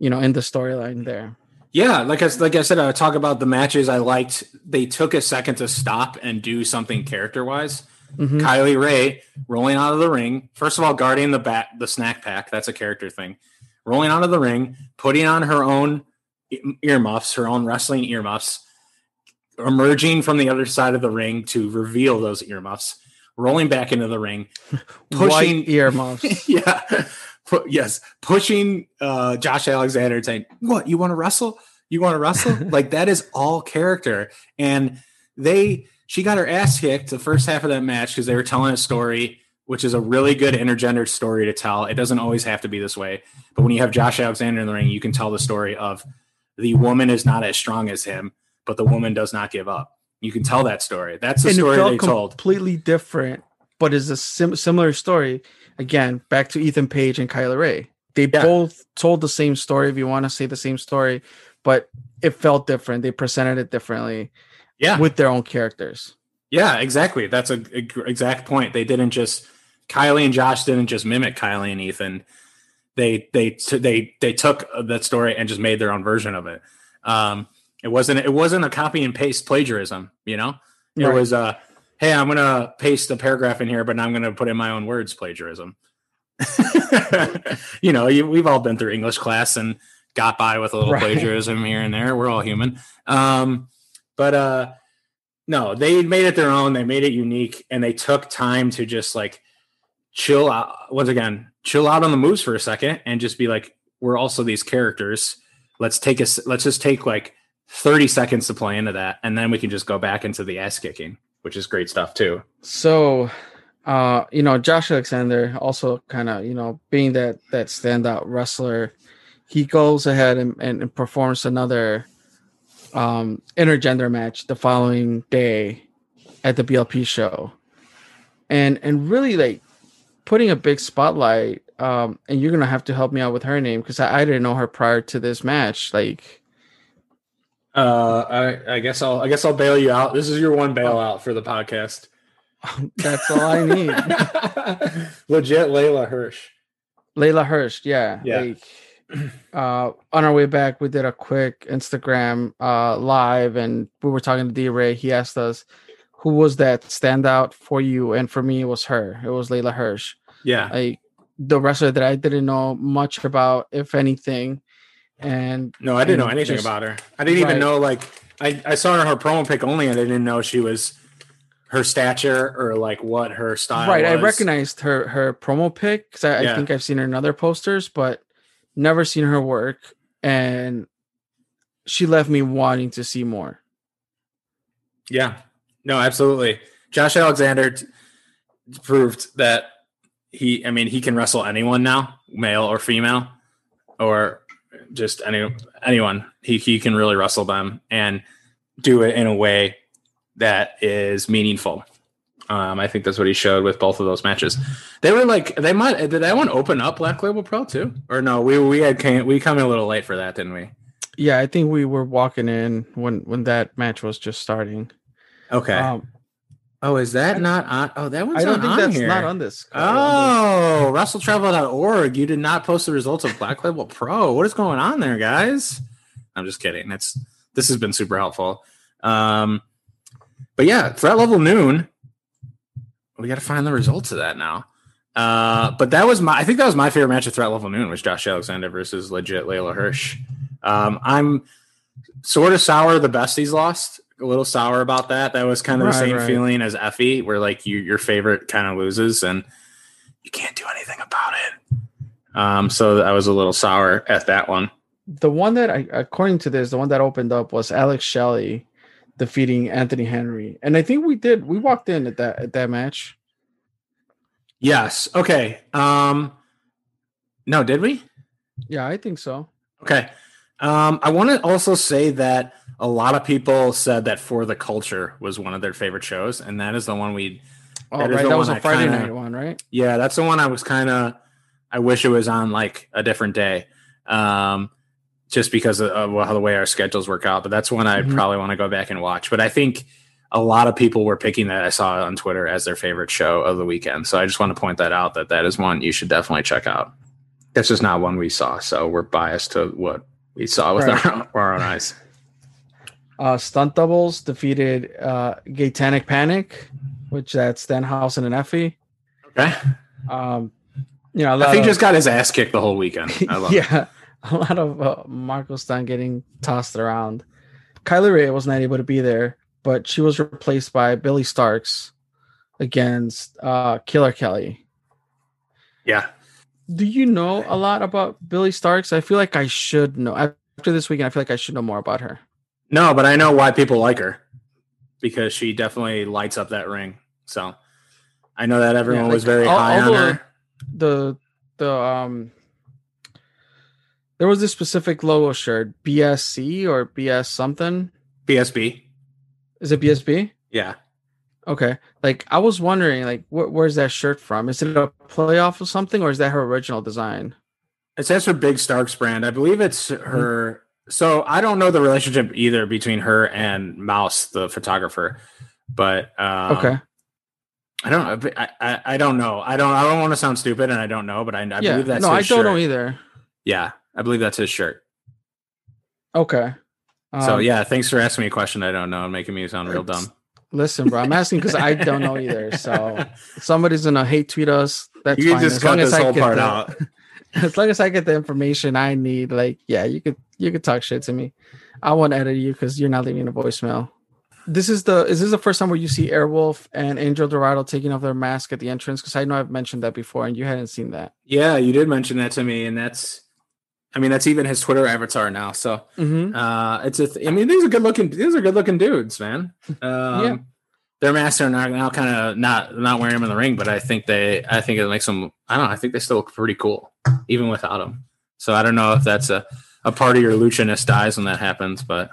in the storyline there. Yeah, like I said, I talk about the matches I liked. They took a second to stop and do something character wise. Mm-hmm. Kylie Rae rolling out of the ring. First of all, guarding the snack pack. That's a character thing. Rolling out of the ring, putting on her own earmuffs, her own wrestling earmuffs, emerging from the other side of the ring to reveal those earmuffs, rolling back into the ring, pushing white earmuffs. Pushing Josh Alexander, saying, "What, you want to wrestle? You want to wrestle?" Like, that is all character, and they. She got her ass kicked the first half of that match because they were telling a story, which is a really good intergendered story to tell. It doesn't always have to be this way. But when you have Josh Alexander in the ring, you can tell the story of the woman is not as strong as him, but the woman does not give up. You can tell that story. That's the story they told. Completely different, but is a similar story. Again, back to Ethan Page and Kylie Rae. They both told the same story, if you want to say the same story, but it felt different. They presented it differently. Yeah, with their own characters. Yeah, exactly. That's a exact point. They didn't just Kylie and Josh didn't just mimic Kylie and Ethan. They took that story and just made their own version of it. It wasn't a copy and paste plagiarism. It was a hey, I'm gonna paste a paragraph in here, but I'm gonna put in my own words plagiarism. We've all been through English class and got by with a little plagiarism here and there. We're all human. But no, they made it their own. They made it unique, and they took time to just like chill out. Once again, chill out on the moves for a second, and just be like, we're also these characters. Let's just take like 30 seconds to play into that, and then we can just go back into the ass kicking, which is great stuff too. So, Josh Alexander also kind of being that standout wrestler, he goes ahead and performs another. Intergender match the following day at the BLP show, and really like putting a big spotlight. And you're gonna have to help me out with her name because I didn't know her prior to this match. Like, I guess I'll bail you out. This is your one bailout for the podcast. That's all I need. Legit, Layla Hirsch. Yeah. Like, on our way back, we did a quick Instagram live, and we were talking to D Ray. He asked us, "Who was that standout for you?" And for me, it was her. It was Layla Hirsch. Yeah, like the wrestler that I didn't know much about, if anything. And no, I didn't know anything about her. I didn't even know, like, I saw her promo pic only, and I didn't know she was her stature or like what her style was. I recognized her promo pic because I think I've seen her in other posters, but never seen her work. And she left me wanting to see more. Yeah, no, absolutely. Josh Alexander proved that he can wrestle anyone now, male or female, or just anyone. He can really wrestle them and do it in a way that is meaningful. I think that's what he showed with both of those matches. They were like, did that one open up Black Label Pro too? Or no, we come in a little late for that, didn't we? Yeah, I think we were walking in when that match was just starting. Okay. Is that not on? Oh, that one's not on here. I don't think that's not on this. Oh, WrestleTravel.org. You did not post the results of Black Label Pro. What is going on there, guys? I'm just kidding. This has been super helpful. But yeah, Threat Level Noon. We got to find the results of that now. But I think that was my favorite match of Threat Level Noon, was Josh Alexander versus legit Layla Hirsch. I'm sort of sour the besties lost, a little sour about that. That was kind of the same feeling as Effie, where like your favorite kind of loses and you can't do anything about it. So I was a little sour at that one. The one that according to this, the one that opened up was Alex Shelley defeating Anthony Henry. And I think we walked in at that match. Yes. Okay. No, did we? Yeah, I think so. Okay. I want to also say that a lot of people said that For the Culture was one of their favorite shows, and that is the one we... Oh, that right, that was a Friday night one, right? Yeah, that's the one I was kind of... I wish it was on, like, a different day, just because of how the way our schedules work out, but that's one I probably want to go back and watch. But I think a lot of people were picking that, I saw on Twitter, as their favorite show of the weekend, so I just want to point that out, that is one you should definitely check out. That's just not one we saw, so we're biased to what we saw with our own eyes. Stunt Doubles defeated Satanic Panic, which that's Danhausen and Effie. Okay. Effie just got his ass kicked the whole weekend. I love it. A lot of Marco Stunt getting tossed around. Kylie Rae was not able to be there, but she was replaced by Billy Starks against Killer Kelly. Yeah. Do you know a lot about Billy Starks? I feel like I should know. After this weekend, I feel like I should know more about her. No, but I know why people like her, because she definitely lights up that ring. So I know that everyone was very high on her. There was this specific logo shirt, BSC or BS something. BSB. Is it BSB? Yeah. Okay, like I was wondering, like, where's that shirt from? Is it a playoff of something, or is that her original design? It's that's her Big Starks brand, I believe. It's her. So I don't know the relationship either between her and Mouse, the photographer. But okay, I don't. I don't know. I don't want to sound stupid, and I don't know, but I believe that's. No, his shirt. I don't know either. Yeah, I believe that's his shirt. Okay. So yeah, thanks for asking me a question I don't know and making me sound real dumb. Listen, bro, I'm asking because I don't know either. So somebody's gonna hate tweet us. That's fine. Just cut this whole part out. As long as I get the information I need, like, yeah, you could talk shit to me. I won't edit you because you're not leaving a voicemail. Is this the first time where you see Airwolf and Angel Dorado taking off their mask at the entrance? Because I know I've mentioned that before, and you hadn't seen that. Yeah, you did mention that to me, and that's even his Twitter avatar now. So it's these are good looking dudes, man. Their masks are now kind of not wearing them in the ring, but I think it makes them, I don't know, I think they still look pretty cool even without them. So I don't know if that's a part of your luchiness dies when that happens, but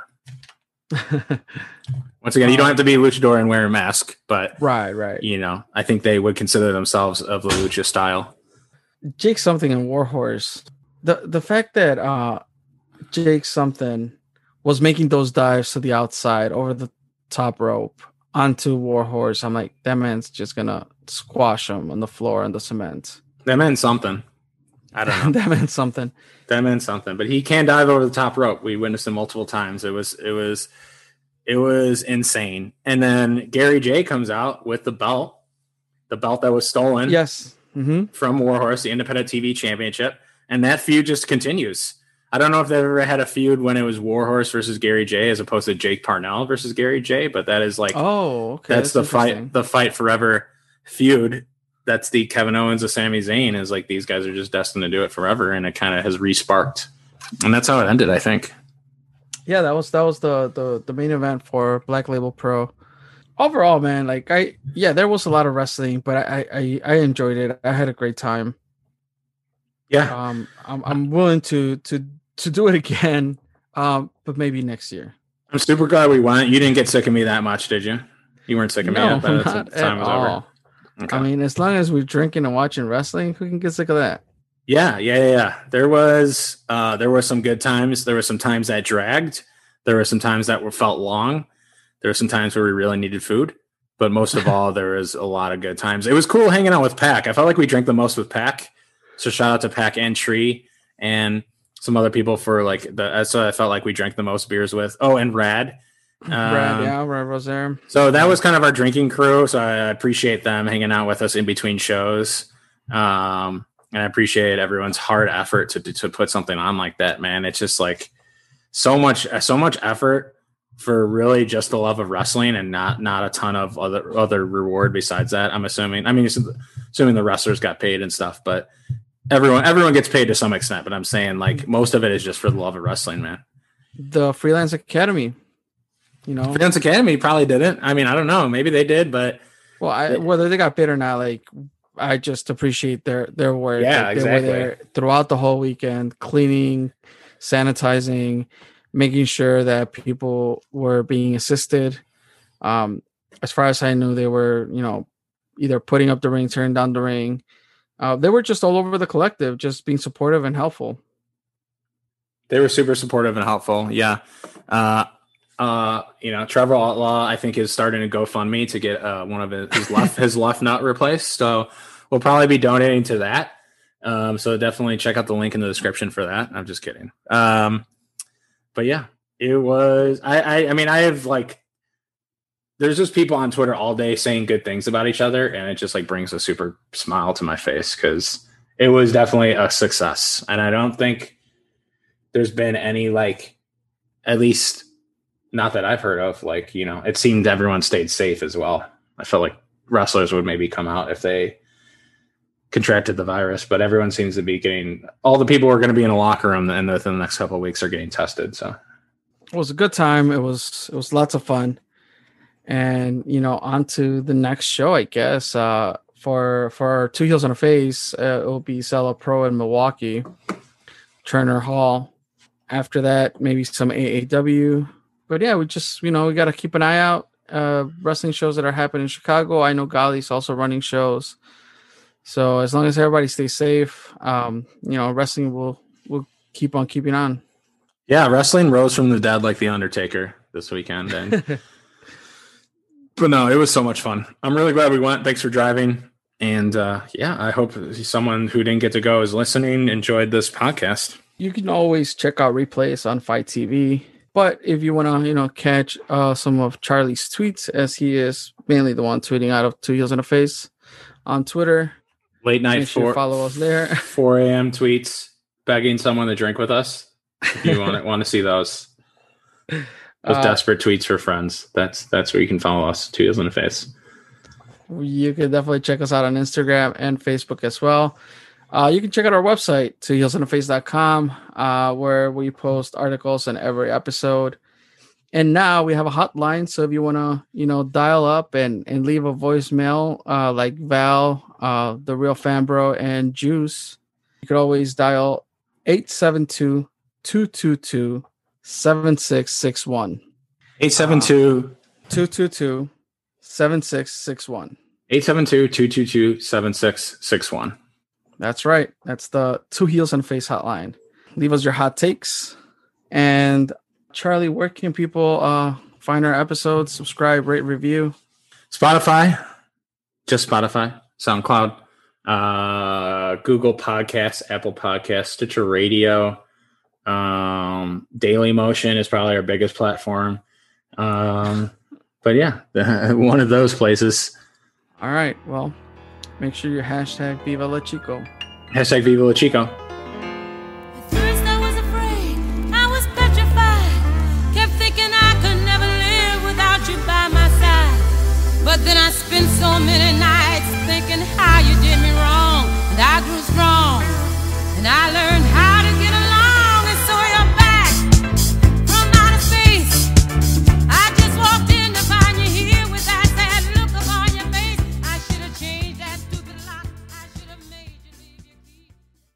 once again, you don't have to be a luchador and wear a mask, but right. You know, I think they would consider themselves of the lucha style. Jake something and Warhorse. The fact that Jake something was making those dives to the outside over the top rope onto Warhorse, I'm like, that man's just gonna squash him on the floor on the cement. That meant something. I don't know. That meant something. But he can dive over the top rope. We witnessed him multiple times. It was insane. And then Gary J comes out with the belt that was stolen. Yes. from Warhorse, the Independent TV Championship, and that feud just continues. I don't know if they've ever had a feud when it was Warhorse versus Gary J as opposed to Jake Parnell versus Gary J, but that is like, oh, okay, that's the fight forever feud. That's the Kevin Owens of Sami Zayn, is like these guys are just destined to do it forever, and it kind of has re-sparked, and that's how it ended, I think. Yeah, that was the main event for Black Label Pro. Overall, man, like there was a lot of wrestling, but I enjoyed it. I had a great time. Yeah, I'm willing to do it again, but maybe next year. I'm super glad we went. You didn't get sick of me that much, did you? You weren't sick of me. No, not at all. Okay. I mean, as long as we're drinking and watching wrestling, who can get sick of that? Yeah. There was some good times. There were some times that dragged. There were some times that felt long. There were some times where we really needed food. But most of all, there was a lot of good times. It was cool hanging out with Pac. I felt like we drank the most with Pac. So shout out to Pac and Tree and some other people for so I felt like we drank the most beers with. Oh, and Rad. Brad was there. So that was kind of our drinking crew. So I appreciate them hanging out with us in between shows. And I appreciate everyone's hard effort to put something on like that, man. It's just like so much effort for really just the love of wrestling and not a ton of other reward besides that. I'm assuming, assuming the wrestlers got paid and stuff, but everyone gets paid to some extent, but I'm saying like most of it is just for the love of wrestling, man. The Freelance Academy. Freelance Academy probably didn't. I mean, I don't know. Maybe they did, but whether they got paid or not, like I just appreciate their work. Yeah, like, exactly. They were there throughout the whole weekend, cleaning, sanitizing, making sure that people were being assisted. As far as I knew, they were, either putting up the ring, tearing down the ring. They were just all over the collective, just being supportive and helpful. They were super supportive and helpful. Yeah. Trevor Outlaw, I think, is starting a GoFundMe to get one of his left nut replaced. So we'll probably be donating to that. So definitely check out the link in the description for that. I'm just kidding. But yeah, it was. There's just people on Twitter all day saying good things about each other, and it just like brings a super smile to my face because it was definitely a success. And I don't think there's been any at least. Not that I've heard of, it seemed everyone stayed safe as well. I felt like wrestlers would maybe come out if they contracted the virus, but everyone seems to be getting, all the people who are going to be in a locker room and within the next couple of weeks are getting tested. So it was a good time. It was lots of fun, and, on to the next show, I guess, for Two Heels and a Face, it will be Sella Pro in Milwaukee, Turner Hall. After that, maybe some AAW. But yeah, we just, we got to keep an eye out. Wrestling shows that are happening in Chicago. I know Gali's also running shows. So as long as everybody stays safe, wrestling will keep on keeping on. Yeah, wrestling rose from the dead like The Undertaker this weekend. But no, it was so much fun. I'm really glad we went. Thanks for driving. And I hope someone who didn't get to go is listening, enjoyed this podcast. You can always check out replays on Fight TV. But if you want to, catch some of Charlie's tweets, as he is mainly the one tweeting out of Two Heels in a Face on Twitter. Late night, follow us there. 4 a.m. tweets begging someone to drink with us. If you want to see those desperate tweets for friends, that's where you can follow us. Two Heels in a Face. You can definitely check us out on Instagram and Facebook as well. You can check out our website, twoheelsinaface.com, where we post articles in every episode. And now we have a hotline, so if you want to, dial up and leave a voicemail like Val, The Real Fanbro, and Juice, you could always dial 872-222-7661. 872-222-7661. 872-222-7661. That's right. That's the Two Heels and Face hotline. Leave us your hot takes. And Charlie, where can people find our episodes? Subscribe, rate, review. Spotify. Just Spotify. SoundCloud. Google Podcasts. Apple Podcasts. Stitcher Radio. Dailymotion is probably our biggest platform. But yeah, one of those places. All right. Well, Make sure you hashtag Viva La Chico. Hashtag Viva La Chico. At first I was afraid, I was petrified. Kept thinking I could never live without you by my side. But then I spent so many nights.